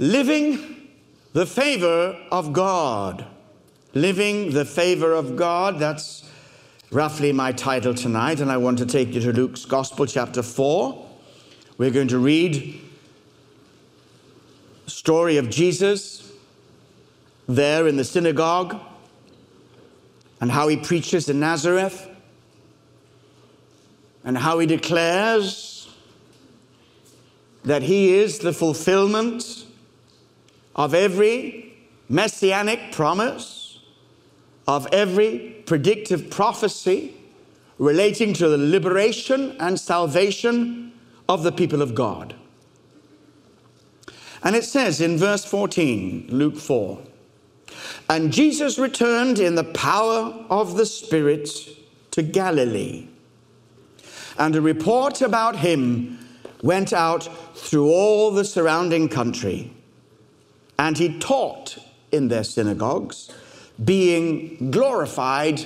Living the favor of God. Living the favor of God, that's roughly my title tonight, and I want to take you to Luke's Gospel, chapter 4. We're going to read the story of Jesus there in the synagogue and how he preaches in Nazareth and how he declares that he is the fulfillment of every messianic promise, of every predictive prophecy relating to the liberation and salvation of the people of God. And it says in verse 14, Luke 4, "And Jesus returned in the power of the Spirit to Galilee, and a report about him went out through all the surrounding country, and he taught in their synagogues, being glorified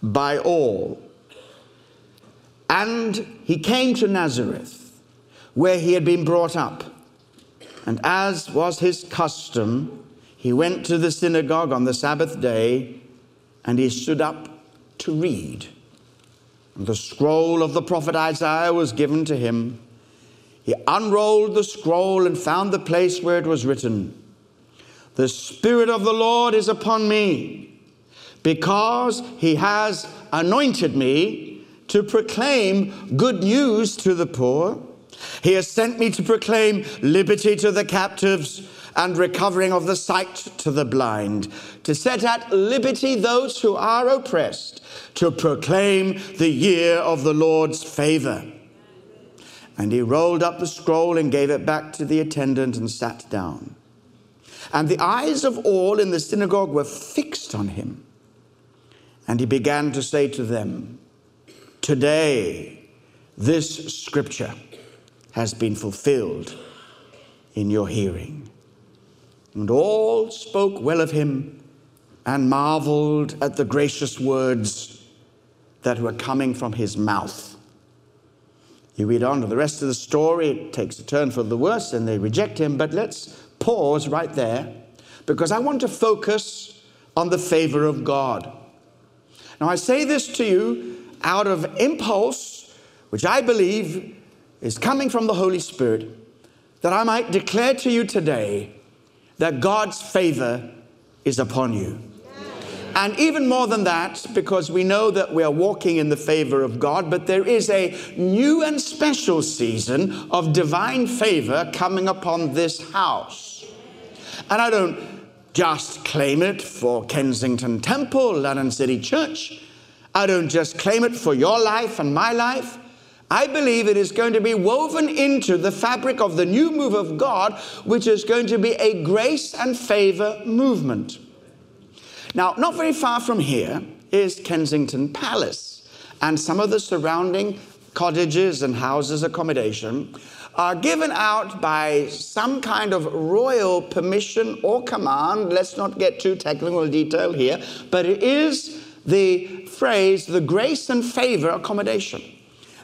by all. And he came to Nazareth, where he had been brought up, and as was his custom, he went to the synagogue on the Sabbath day, and he stood up to read. And the scroll of the prophet Isaiah was given to him. He unrolled the scroll and found the place where it was written, 'The Spirit of the Lord is upon me, because he has anointed me to proclaim good news to the poor. He has sent me to proclaim liberty to the captives and recovering of the sight to the blind, to set at liberty those who are oppressed, to proclaim the year of the Lord's favor.' And he rolled up the scroll and gave it back to the attendant and sat down. And the eyes of all in the synagogue were fixed on him. And he began to say to them, 'Today this scripture has been fulfilled in your hearing.' And all spoke well of him and marveled at the gracious words that were coming from his mouth." You read on to the rest of the story, it takes a turn for the worse and they reject him, but let's pause right there because I want to focus on the favor of God. Now I say this to you out of impulse, which I believe is coming from the Holy Spirit, that I might declare to you today that God's favor is upon you. And even more than that, because we know that we are walking in the favor of God, but there is a new and special season of divine favor coming upon this house. And I don't just claim it for Kensington Temple, London City Church. I don't just claim it for your life and my life. I believe it is going to be woven into the fabric of the new move of God, which is going to be a grace and favor movement. Now, not very far from here is Kensington Palace, and some of the surrounding cottages and houses accommodation are given out by some kind of royal permission or command. Let's not get too technical detail here, but it is the phrase, the grace and favor accommodation.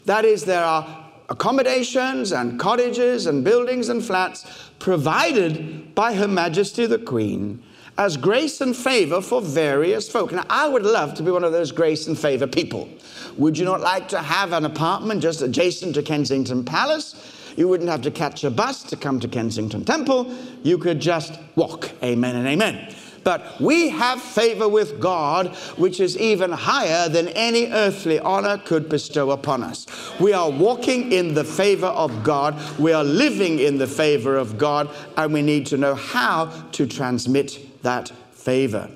That is, there are accommodations and cottages and buildings and flats provided by Her Majesty the Queen as grace and favor for various folk. Now, I would love to be one of those grace and favor people. Would you not like to have an apartment just adjacent to Kensington Palace? You wouldn't have to catch a bus to come to Kensington Temple. You could just walk. Amen and amen. But we have favor with God, which is even higher than any earthly honor could bestow upon us. We are walking in the favor of God. We are living in the favor of God, and we need to know how to transmit that favor.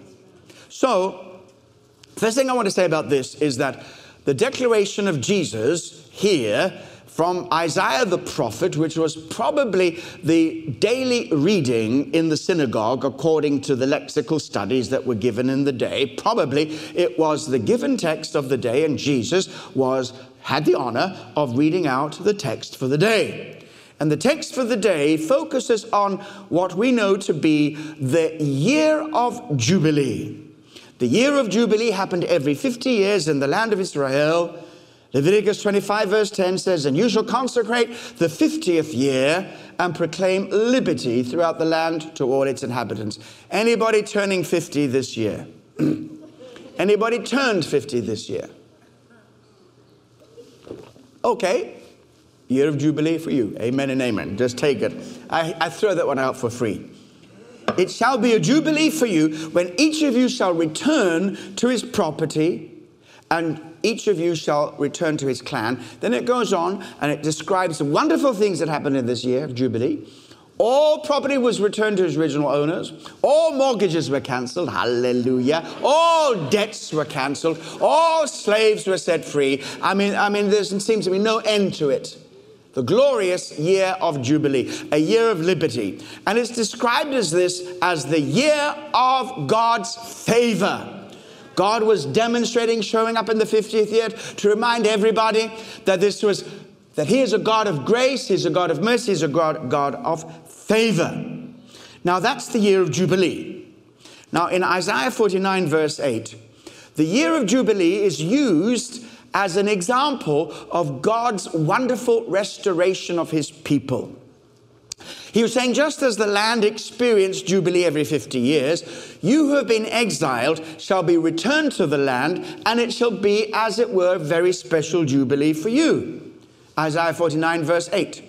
So, first thing I want to say about this is that the declaration of Jesus here from Isaiah the prophet, which was probably the daily reading in the synagogue according to the lexical studies that were given in the day. Probably it was the given text of the day, and Jesus had the honor of reading out the text for the day. And the text for the day focuses on what we know to be the year of Jubilee. The year of Jubilee happened every 50 years in the land of Israel, Leviticus 25 verse 10 says, "And you shall consecrate the 50th year and proclaim liberty throughout the land to all its inhabitants." Anybody turning 50 this year? Anybody turned 50 this year? Okay. Year of Jubilee for you. Amen and amen. Just take it. I throw that one out for free. "It shall be a jubilee for you when each of you shall return to his property, and each of you shall return to his clan." Then it goes on and it describes the wonderful things that happened in this year of Jubilee. All property was returned to its original owners. All mortgages were cancelled. Hallelujah. All debts were cancelled. All slaves were set free. I mean, there seems to be no end to it. The glorious year of Jubilee, a year of liberty. And it's described as this, as the year of God's favor. God was demonstrating, showing up in the 50th year to remind everybody that that he is a God of grace, he's a God of mercy, he's a God of favor. Now that's the year of Jubilee. Now in Isaiah 49 verse 8, the year of Jubilee is used as an example of God's wonderful restoration of his people. He was saying, just as the land experienced Jubilee every 50 years, you who have been exiled shall be returned to the land, and it shall be, as it were, a very special Jubilee for you. Isaiah 49 verse 8.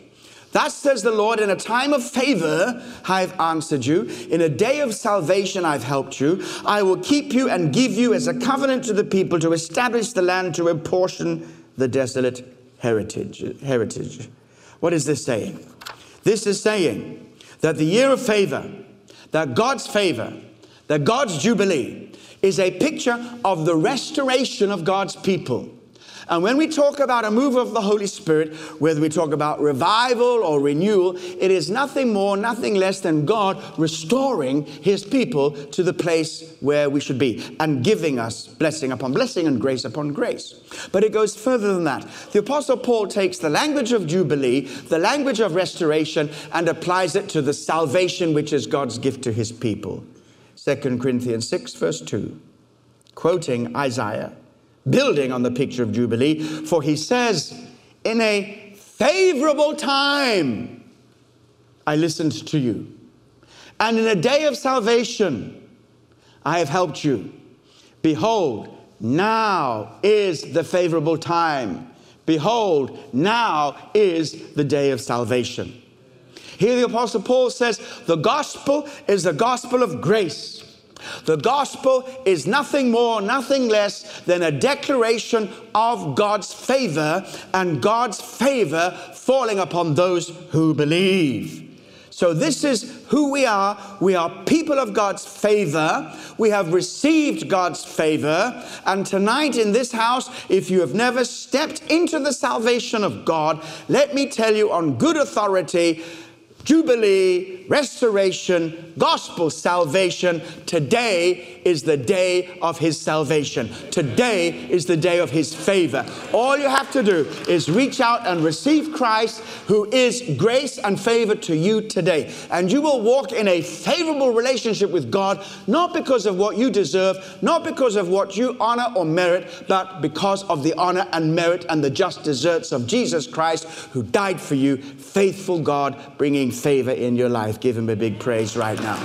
"Thus says the Lord, in a time of favor I have answered you. In a day of salvation I have helped you. I will keep you and give you as a covenant to the people, to establish the land, to apportion the desolate heritage. What is this saying? This is saying that the year of favor, that God's Jubilee, is a picture of the restoration of God's people. And when we talk about a move of the Holy Spirit, whether we talk about revival or renewal, it is nothing more, nothing less than God restoring his people to the place where we should be and giving us blessing upon blessing and grace upon grace. But it goes further than that. The Apostle Paul takes the language of Jubilee, the language of restoration, and applies it to the salvation which is God's gift to his people. 2 Corinthians 6 verse 2, quoting Isaiah, building on the picture of Jubilee, for he says, "In a favorable time I listened to you, and in a day of salvation I have helped you. Behold, now is the favorable time. Behold, now is the day of salvation." Here the Apostle Paul says the gospel is the gospel of grace. The gospel is nothing more, nothing less than a declaration of God's favor, and God's favor falling upon those who believe. So this is who we are. We are people of God's favor. We have received God's favor. And tonight in this house, if you have never stepped into the salvation of God, let me tell you on good authority, Jubilee, restoration, gospel salvation. Today is the day of his salvation. Today is the day of his favor. All you have to do is reach out and receive Christ, who is grace and favor to you today. And you will walk in a favorable relationship with God, not because of what you deserve, not because of what you honor or merit, but because of the honor and merit and the just deserts of Jesus Christ, who died for you, faithful God, bringing favor in your life. Give him a big praise right now.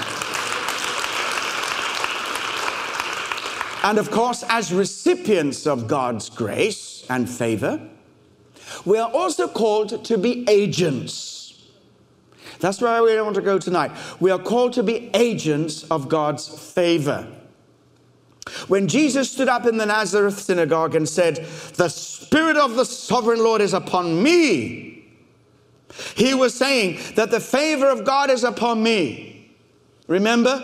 And of course, as recipients of God's grace and favor, we are also called to be agents. That's where we want to go tonight. We are called to be agents of God's favor. When Jesus stood up in the Nazareth synagogue and said, "The Spirit of the Sovereign Lord is upon me," he was saying that the favor of God is upon me. Remember,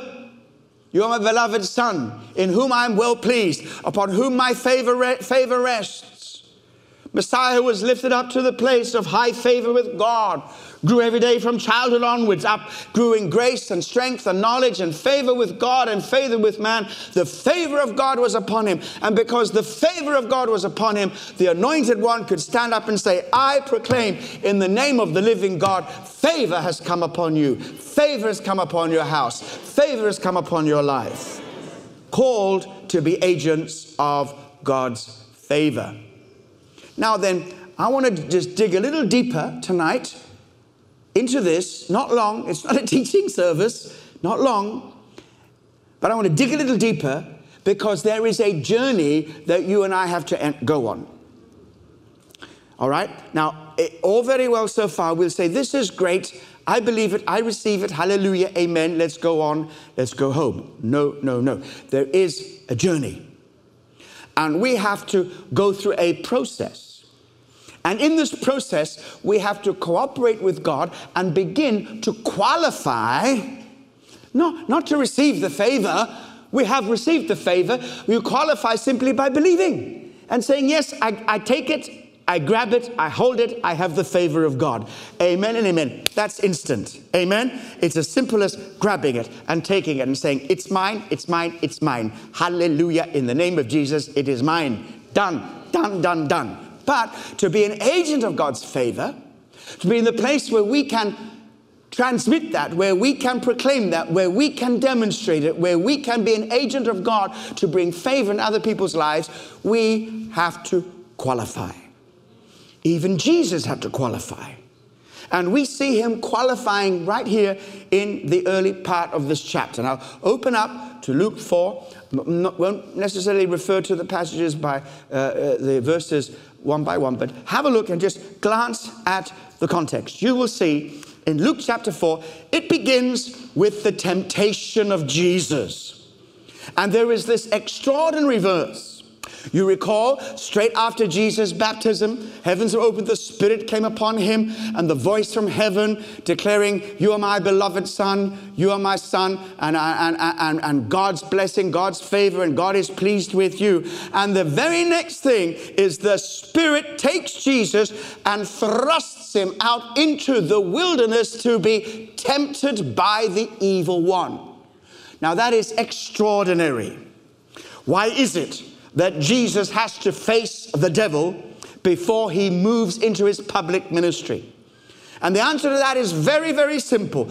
you are my beloved son, in whom I am well pleased, upon whom my favor rests. Messiah was lifted up to the place of high favor with God, grew every day from childhood onwards up, grew in grace and strength and knowledge and favor with God and favor with man. The favor of God was upon him. And because the favor of God was upon him, the anointed one could stand up and say, "I proclaim in the name of the living God, favor has come upon you. Favor has come upon your house. Favor has come upon your life." Called to be agents of God's favor. Now then, I want to just dig a little deeper tonight into this. Not long. It's not a teaching service. Not long. But I want to dig a little deeper because there is a journey that you and I have to go on. All right? Now, all very well so far. We'll say, this is great. I believe it. I receive it. Hallelujah. Amen. Let's go on. Let's go home. No, no, no. There is a journey. And we have to go through a process. And in this process, we have to cooperate with God and begin to qualify. No, not to receive the favor. We have received the favor. You qualify simply by believing and saying, yes, I take it. I grab it, I hold it, I have the favor of God. Amen and amen. That's instant. Amen? It's as simple as grabbing it and taking it and saying, it's mine, it's mine, it's mine. Hallelujah, in the name of Jesus, it is mine. Done, done, done, done. But to be an agent of God's favor, to be in the place where we can transmit that, where we can proclaim that, where we can demonstrate it, where we can be an agent of God to bring favor in other people's lives, we have to qualify. Even Jesus had to qualify. And we see him qualifying right here in the early part of this chapter. Now, open up to Luke 4. Won't necessarily refer to the passages by the verses one by one, but have a look and just glance at the context. You will see in Luke chapter 4, it begins with the temptation of Jesus. And there is this extraordinary verse. You recall, straight after Jesus' baptism, heavens were opened, the Spirit came upon him, and the voice from heaven declaring, you are my beloved Son, you are my Son, and God's blessing, God's favor, and God is pleased with you. And the very next thing is the Spirit takes Jesus and thrusts him out into the wilderness to be tempted by the evil one. Now that is extraordinary. Why is it that Jesus has to face the devil before he moves into his public ministry? And the answer to that is very, very simple.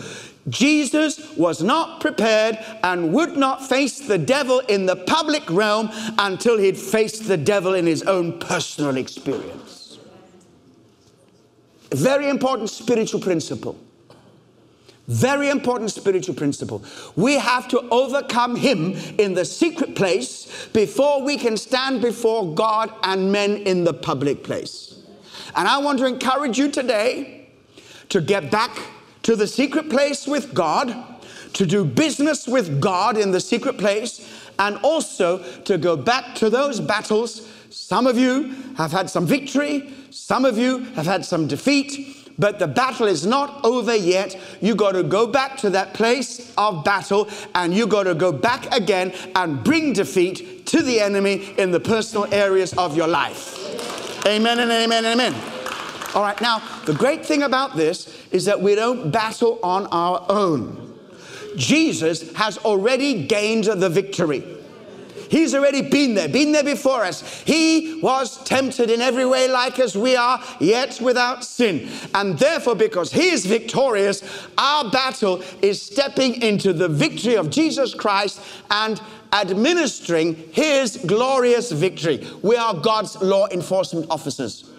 Jesus was not prepared and would not face the devil in the public realm until he'd faced the devil in his own personal experience. Very important spiritual principle. Very important spiritual principle. We have to overcome him in the secret place before we can stand before God and men in the public place. And I want to encourage you today to get back to the secret place with God, to do business with God in the secret place, and also to go back to those battles. Some of you have had some victory, some of you have had some defeat, but the battle is not over yet. You got to go back to that place of battle, and you got to go back again and bring defeat to the enemy in the personal areas of your life. Amen and amen and amen. All right, now, the great thing about this is that we don't battle on our own. Jesus has already gained the victory. He's already been there before us. He was tempted in every way like as we are, yet without sin. And therefore, because he is victorious, our battle is stepping into the victory of Jesus Christ and administering his glorious victory. We are God's law enforcement officers.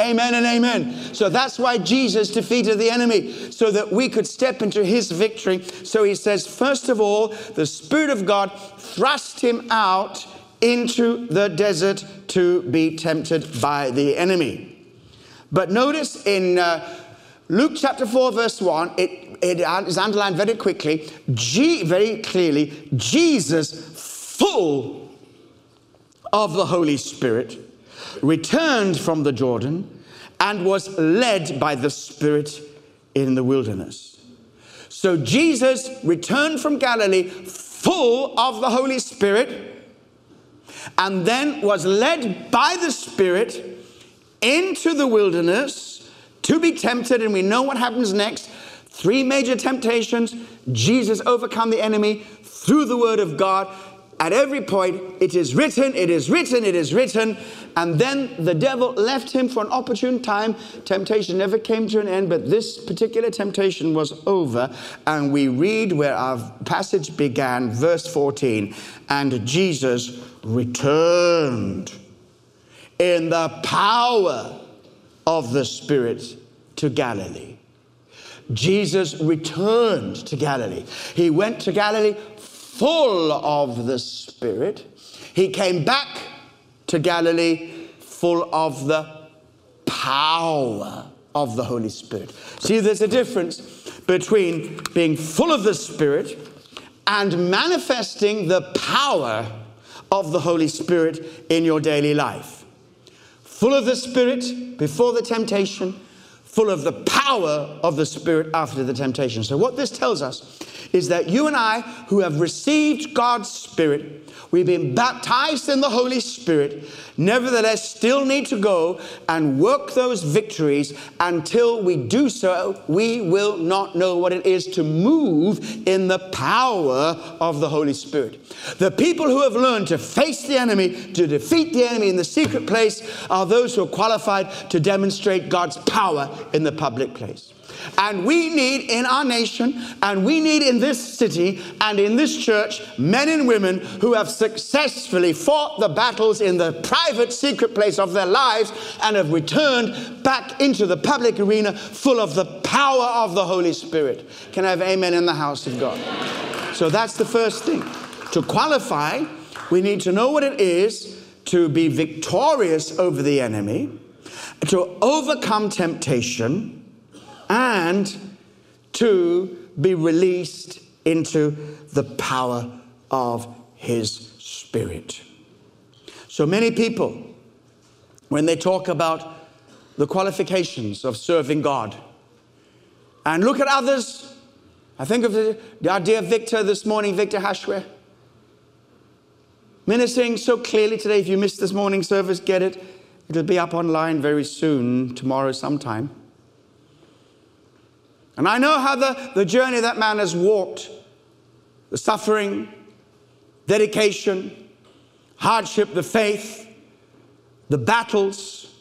Amen and amen. So that's why Jesus defeated the enemy, so that we could step into his victory. So he says, first of all, the Spirit of God thrust him out into the desert to be tempted by the enemy. But notice in Luke chapter 4, verse 1, it is underlined very quickly, very clearly, Jesus, full of the Holy Spirit, returned from the Jordan and was led by the Spirit in the wilderness. So Jesus returned from Galilee full of the Holy Spirit and then was led by the Spirit into the wilderness to be tempted. And we know what happens next. Three major temptations. Jesus overcome the enemy through the word of God. At every point, it is written, it is written, it is written. And then the devil left him for an opportune time. Temptation never came to an end, but this particular temptation was over. And we read where our passage began, verse 14. And Jesus returned in the power of the Spirit to Galilee. Jesus returned to Galilee. He went to Galilee full of the Spirit. He came back to Galilee full of the power of the Holy Spirit. See, there's a difference between being full of the Spirit and manifesting the power of the Holy Spirit in your daily life. Full of the Spirit before the temptation, full of the power of the Spirit after the temptation. So what this tells us is that you and I, who have received God's Spirit, we've been baptized in the Holy Spirit, nevertheless still need to go and work those victories. Until we do so, we will not know what it is to move in the power of the Holy Spirit. The people who have learned to face the enemy, to defeat the enemy in the secret place, are those who are qualified to demonstrate God's power in the public place. And we need in our nation, and we need in this city and in this church, men and women who have successfully fought the battles in the private secret place of their lives and have returned back into the public arena full of the power of the Holy Spirit. Can I have amen in the house of God? So that's the first thing. To qualify, we need to know what it is to be victorious over the enemy, to overcome temptation, and to be released into the power of his Spirit. So many people, when they talk about the qualifications of serving God and look at others, I think of our dear Victor this morning, Victor Hashwe, ministering so clearly today. If you missed this morning's service, get it. It'll be up online very soon, tomorrow sometime. And I know how the journey that man has walked, the suffering, dedication, hardship, the faith, the battles.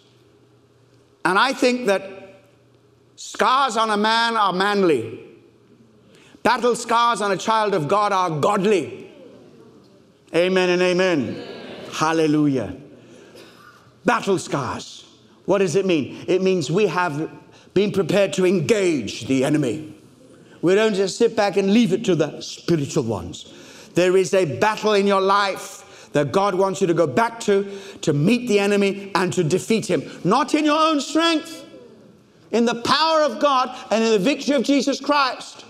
And I think that scars on a man are manly. Battle scars on a child of God are godly. Amen and amen. Amen. Hallelujah. Battle scars. What does it mean? It means we have being prepared to engage the enemy. We don't just sit back and leave it to the spiritual ones. There is a battle in your life that God wants you to go back to meet the enemy and to defeat him. Not in your own strength, in the power of God and in the victory of Jesus Christ.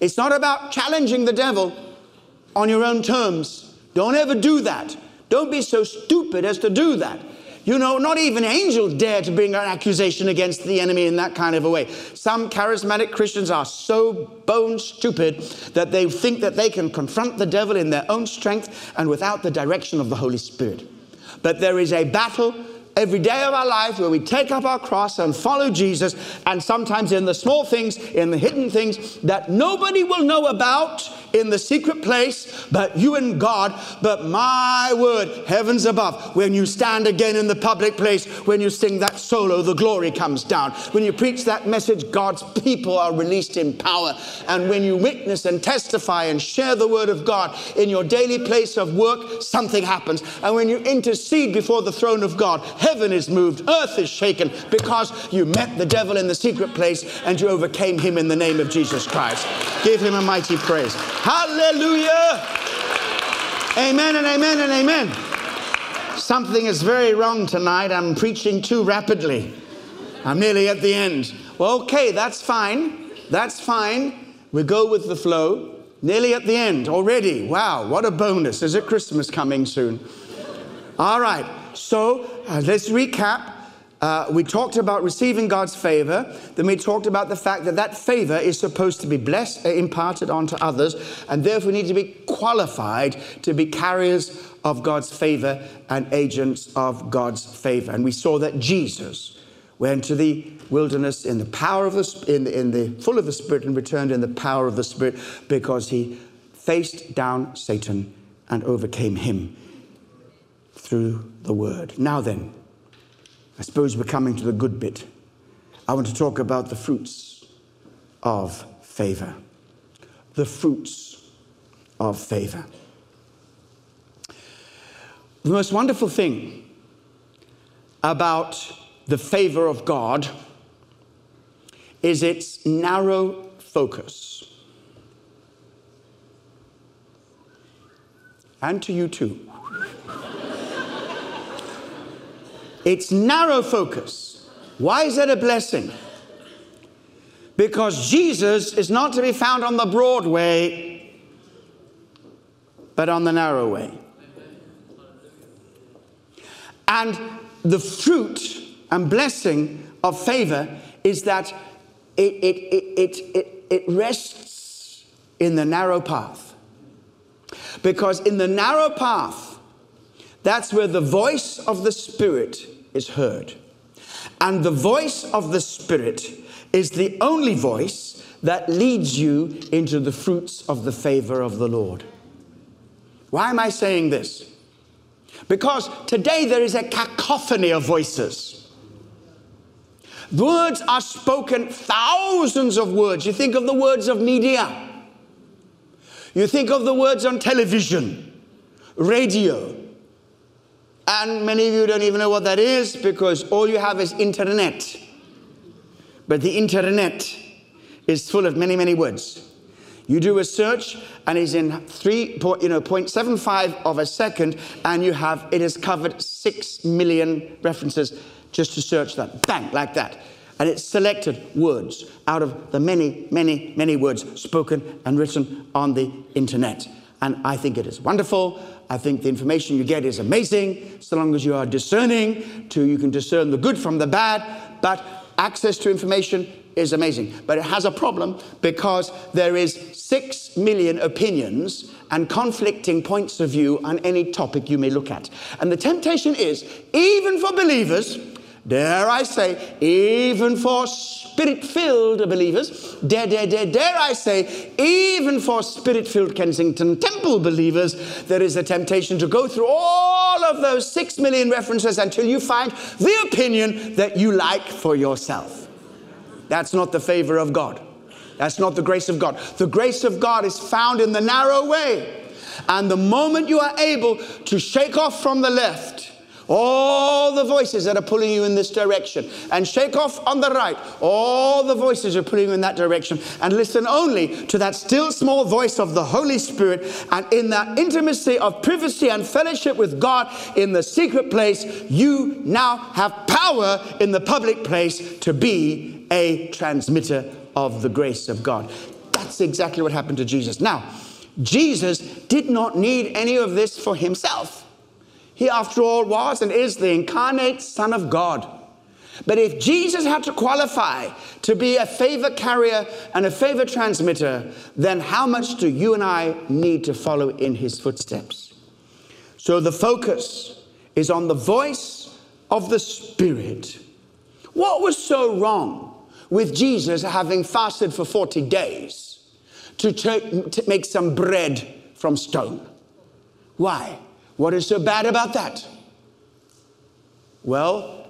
It's not about challenging the devil on your own terms. Don't ever do that. Don't be so stupid as to do that. You know, not even angels dare to bring an accusation against the enemy in that kind of a way. Some charismatic Christians are so bone stupid that they think that they can confront the devil in their own strength and without the direction of the Holy Spirit. But there is a battle every day of our life where we take up our cross and follow Jesus, and sometimes in the small things, in the hidden things that nobody will know about in the secret place but you and God. But my word, heavens above, when you stand again in the public place, when you sing that solo, the glory comes down. When you preach that message, God's people are released in power. And when you witness and testify and share the word of God in your daily place of work, something happens. And when you intercede before the throne of God, heaven is moved, earth is shaken, because you met the devil in the secret place and you overcame him in the name of Jesus Christ. Give him a mighty praise. Hallelujah. Amen and amen and amen. Something is very wrong tonight. I'm preaching too rapidly. I'm nearly at the end. Well, okay, that's fine. That's fine. We go with the flow. Nearly at the end already. Wow, what a bonus. Is it Christmas coming soon? All right. So let's recap. We talked about receiving God's favor. Then we talked about the fact that that favor is supposed to be blessed, imparted onto others, and therefore need to be qualified to be carriers of God's favor and agents of God's favor. And we saw that Jesus went to the wilderness in the power of the full of the Spirit, and returned in the power of the Spirit, because he faced down Satan and overcame him through the word. Now then, I suppose we're coming to the good bit. I want to talk about the fruits of favor. The fruits of favor. The most wonderful thing about the favor of God is its narrow focus. And to you too. Its narrow focus. Why is that a blessing? Because Jesus is not to be found on the broad way, but on the narrow way. And the fruit and blessing of favor is that it rests in the narrow path. Because in the narrow path, that's where the voice of the Spirit is heard. And the voice of the Spirit is the only voice that leads you into the fruits of the favor of the Lord. Why am I saying this? Because today there is a cacophony of voices. Words are spoken, thousands of words. You think of the words of media. You think of the words on television, radio. And many of you don't even know what that is because all you have is internet. But the internet is full of many, many words. You do a search and it's in 3.75 of a second and you have, it has covered 6 million references just to search that. Bang, like that. And it's selected words out of the many, many, many words spoken and written on the internet. And I think it is wonderful. I think the information you get is amazing, so long as you are discerning, you can discern the good from the bad, but access to information is amazing. But it has a problem because there is 6 million opinions and conflicting points of view on any topic you may look at. And the temptation is, even for believers, dare I say, even for Spirit-filled believers, dare I say, even for Spirit-filled Kensington Temple believers, there is a temptation to go through all of those 6 million references until you find the opinion that you like for yourself. That's not the favor of God. That's not the grace of God. The grace of God is found in the narrow way. And the moment you are able to shake off from the left all the voices that are pulling you in this direction, and shake off on the right all the voices that are pulling you in that direction, and listen only to that still small voice of the Holy Spirit, and in that intimacy of privacy and fellowship with God in the secret place, you now have power in the public place to be a transmitter of the grace of God. That's exactly what happened to Jesus. Now, Jesus did not need any of this for himself. He, after all, was and is the incarnate Son of God. But if Jesus had to qualify to be a favor carrier and a favor transmitter, then how much do you and I need to follow in his footsteps? So the focus is on the voice of the Spirit. What was so wrong with Jesus having fasted for 40 days to make some bread from stone? Why? What is so bad about that? Well,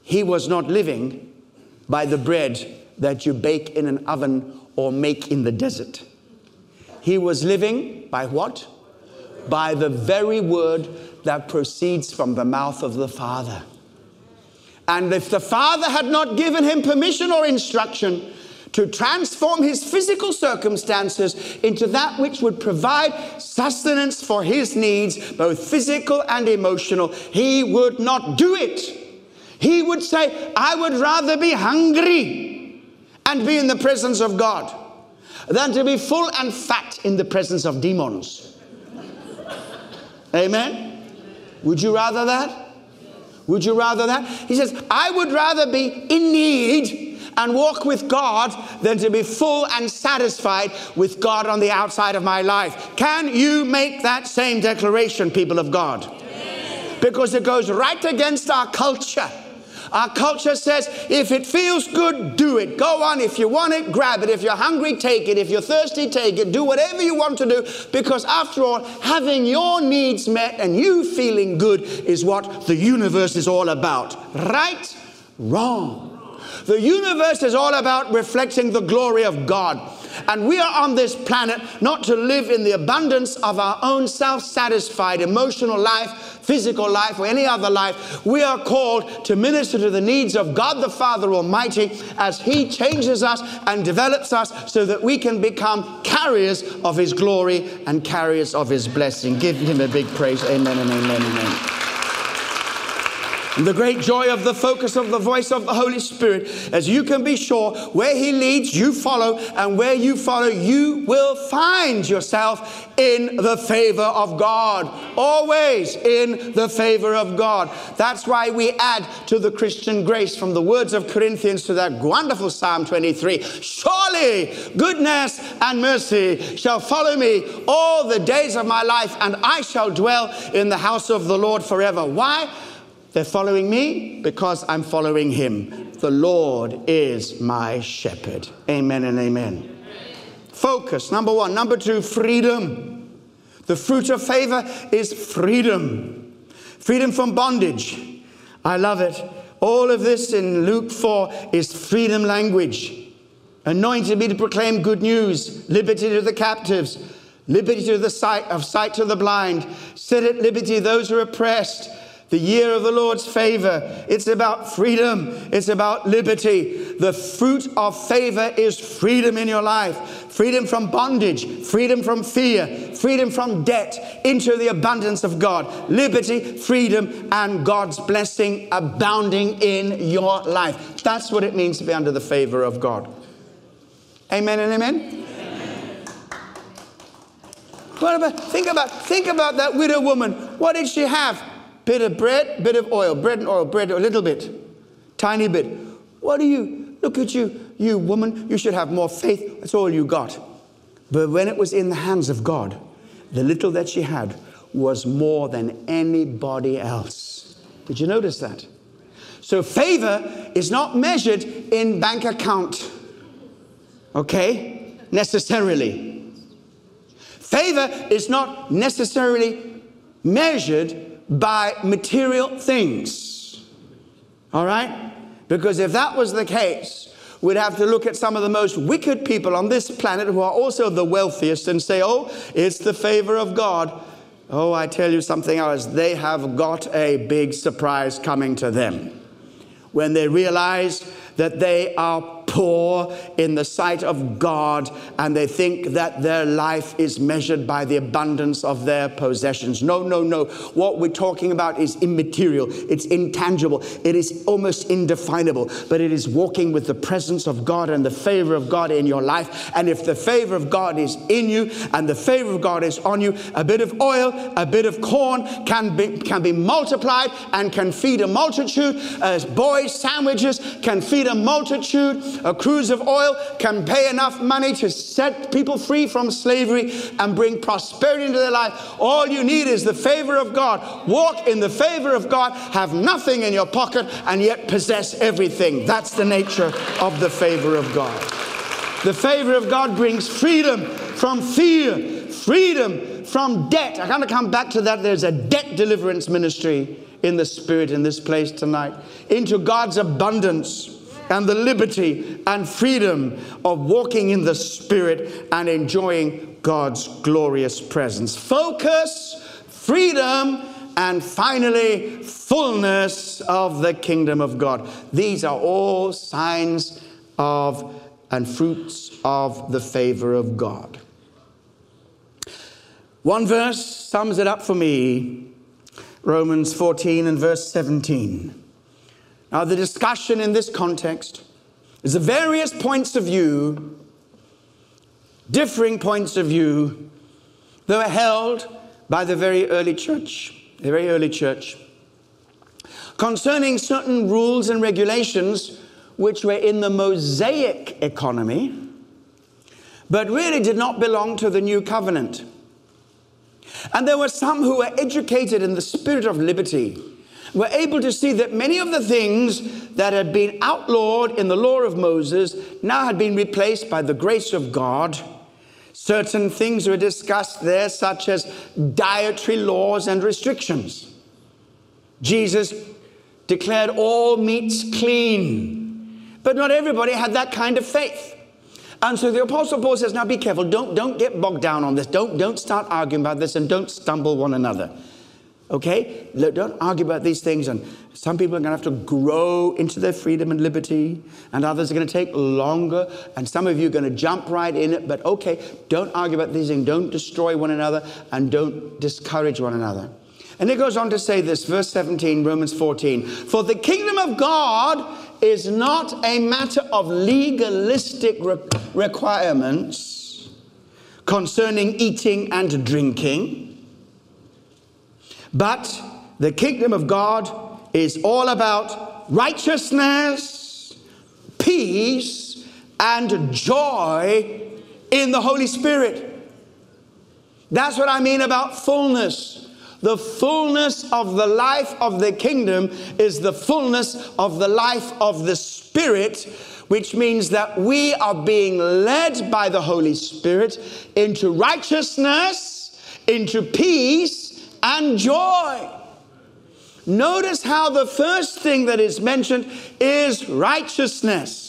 he was not living by the bread that you bake in an oven or make in the desert. He was living by what? By the very word that proceeds from the mouth of the Father. And if the Father had not given him permission or instruction to transform his physical circumstances into that which would provide sustenance for his needs, both physical and emotional, he would not do it. He would say, I would rather be hungry and be in the presence of God than to be full and fat in the presence of demons. Amen? Would you rather that? Would you rather that? He says, I would rather be in need and walk with God than to be full and satisfied with God on the outside of my life. Can you make that same declaration, people of God? Yes. Because it goes right against our culture. Our culture says, if it feels good, do it. Go on. If you want it, grab it. If you're hungry, take it. If you're thirsty, take it. Do whatever you want to do. Because after all, having your needs met and you feeling good is what the universe is all about. Right? Wrong. The universe is all about reflecting the glory of God. And we are on this planet not to live in the abundance of our own self-satisfied emotional life physical life or any other life, we are called to minister to the needs of God the Father Almighty as He changes us and develops us so that we can become carriers of His glory and carriers of His blessing. Give Him a big praise. Amen and amen, amen. And the great joy of the focus of the voice of the Holy Spirit, as you can be sure, where He leads, you follow, and where you follow, you will find yourself in the favor of God. Always in the favor of God. That's why we add to the Christian grace from the words of Corinthians to that wonderful Psalm 23. Surely goodness and mercy shall follow me all the days of my life, and I shall dwell in the house of the Lord forever. Why? They're following me because I'm following Him. The Lord is my shepherd. Amen and amen. Focus, number one. Number two, freedom. The fruit of favor is freedom. Freedom from bondage. I love it. All of this in Luke 4 is freedom language. Anointed me to proclaim good news, liberty to the captives, liberty to the sight to the blind, set at liberty those who are oppressed. The year of the Lord's favor. It's about freedom. It's about liberty. The fruit of favor is freedom in your life. Freedom from bondage. Freedom from fear. Freedom from debt into the abundance of God. Liberty, freedom, and God's blessing abounding in your life. That's what it means to be under the favor of God. Amen and amen? What about, think about that widow woman. What did she have? Bit of bread, bit of oil, bread and oil, bread, a little bit, tiny bit. What do you, look at you, you woman, you should have more faith. That's all you got. But when it was in the hands of God, the little that she had was more than anybody else. Did you notice that? So favor is not measured in bank account, okay, necessarily. Favor is not necessarily measured by material things, all right? Because if that was the case, we'd have to look at some of the most wicked people on this planet who are also the wealthiest and say, oh, it's the favor of God. Oh, I tell you something else. They have got a big surprise coming to them when they realize that they are poor in the sight of God, and they think that their life is measured by the abundance of their possessions. No, no, no. What we're talking about is immaterial. It's intangible. It is almost indefinable, but it is walking with the presence of God and the favor of God in your life. And if the favor of God is in you and the favor of God is on you, a bit of oil, a bit of corn can be multiplied and can feed a multitude. Boys' sandwiches can feed a multitude. A cruise of oil can pay enough money to set people free from slavery and bring prosperity into their life. All you need is the favor of God. Walk in the favor of God, have nothing in your pocket, and yet possess everything. That's the nature of the favor of God. The favor of God brings freedom from fear, freedom from debt. I'm going to come back to that. There's a debt deliverance ministry in the Spirit in this place tonight. Into God's abundance and the liberty and freedom of walking in the Spirit and enjoying God's glorious presence. Focus, freedom, and finally, fullness of the kingdom of God. These are all signs of and fruits of the favor of God. One verse sums it up for me, Romans 14 and verse 17. Now, the discussion in this context is the various points of view, differing points of view, that were held by the very early church, concerning certain rules and regulations which were in the Mosaic economy, but really did not belong to the new covenant. And there were some who were educated in the spirit of liberty, were able to see that many of the things that had been outlawed in the law of Moses now had been replaced by the grace of God. Certain things were discussed there, such as dietary laws and restrictions. Jesus declared all meats clean, but not everybody had that kind of faith. And so the Apostle Paul says, now be careful, don't get bogged down on this, don't start arguing about this, and don't stumble one another. Okay? Don't argue about these things. And some people are going to have to grow into their freedom and liberty. And others are going to take longer. And some of you are going to jump right in it. But okay, don't argue about these things. Don't destroy one another. And don't discourage one another. And it goes on to say this, verse 17, Romans 14. For the kingdom of God is not a matter of legalistic requirements concerning eating and drinking. But the kingdom of God is all about righteousness, peace, and joy in the Holy Spirit. That's what I mean about fullness. The fullness of the life of the kingdom is the fullness of the life of the Spirit, which means that we are being led by the Holy Spirit into righteousness, into peace and joy. Notice how the first thing that is mentioned is righteousness.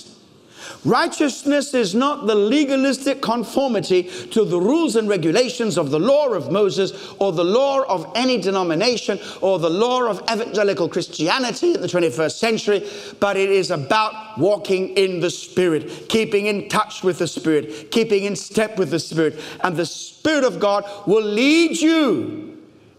Righteousness is not the legalistic conformity to the rules and regulations of the law of Moses or the law of any denomination or the law of evangelical Christianity in the 21st century, but it is about walking in the Spirit, keeping in touch with the Spirit, keeping in step with the Spirit. And the Spirit of God will lead you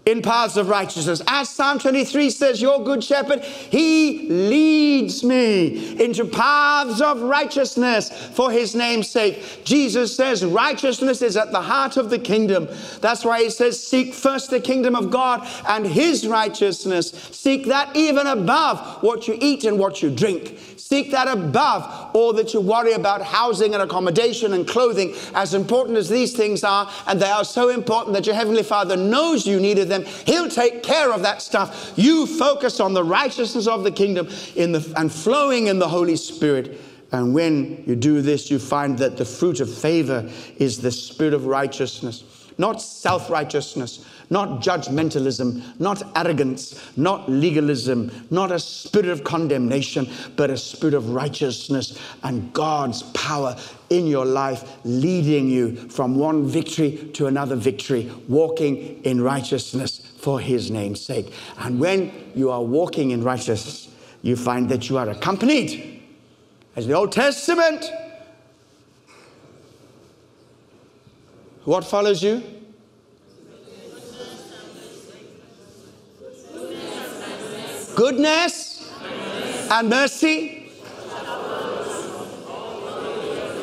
in paths of righteousness. As Psalm 23 says, your good shepherd, he leads me into paths of righteousness for his name's sake. Jesus says righteousness is at the heart of the kingdom. That's why he says, seek first the kingdom of God and his righteousness. Seek that even above what you eat and what you drink. Seek that above all that you worry about, housing and accommodation and clothing. As important as these things are, and they are so important that your Heavenly Father knows you needed them, he'll take care of that stuff. You focus on the righteousness of the kingdom and flowing in the Holy Spirit. And when you do this, you find that the fruit of favor is the spirit of righteousness. Not self-righteousness, not judgmentalism, not arrogance, not legalism, not a spirit of condemnation, but a spirit of righteousness and God's power in your life, leading you from one victory to another victory, walking in righteousness for his name's sake. And when you are walking in righteousness, you find that you are accompanied, as the Old Testament. What follows you? Goodness and mercy.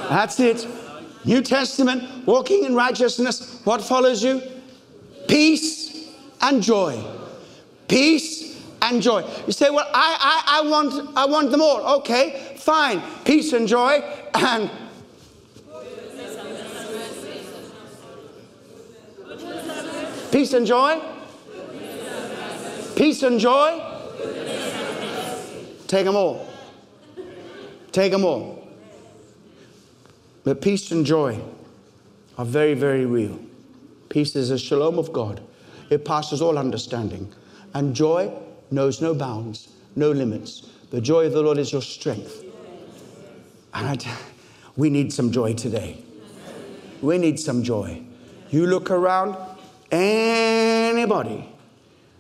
That's it. New Testament, walking in righteousness. What follows you? Peace and joy. Peace and joy. You say, well, I want them all. Okay, fine. Peace and joy and peace and joy. Peace and joy. Take them all. Take them all. But peace and joy are very, very real. Peace is a shalom of God. It passes all understanding. And joy knows no bounds, no limits. The joy of the Lord is your strength. And we need some joy today. We need some joy. You look around. Anybody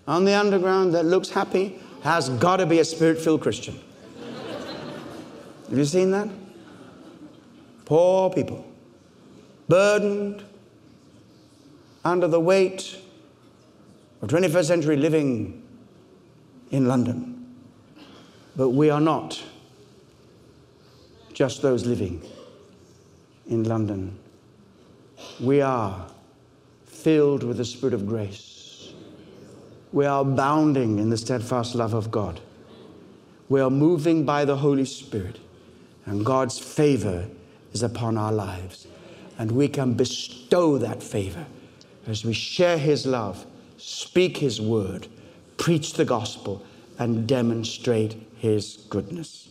on the underground that looks happy has got to be a spirit-filled Christian. Have you seen that? Poor people, burdened under the weight of 21st century living in London. But we are not just those living in London. We are filled with the Spirit of grace. We are abounding in the steadfast love of God. We are moving by the Holy Spirit, and God's favor is upon our lives. And we can bestow that favor as we share his love, speak his word, preach the gospel, and demonstrate his goodness.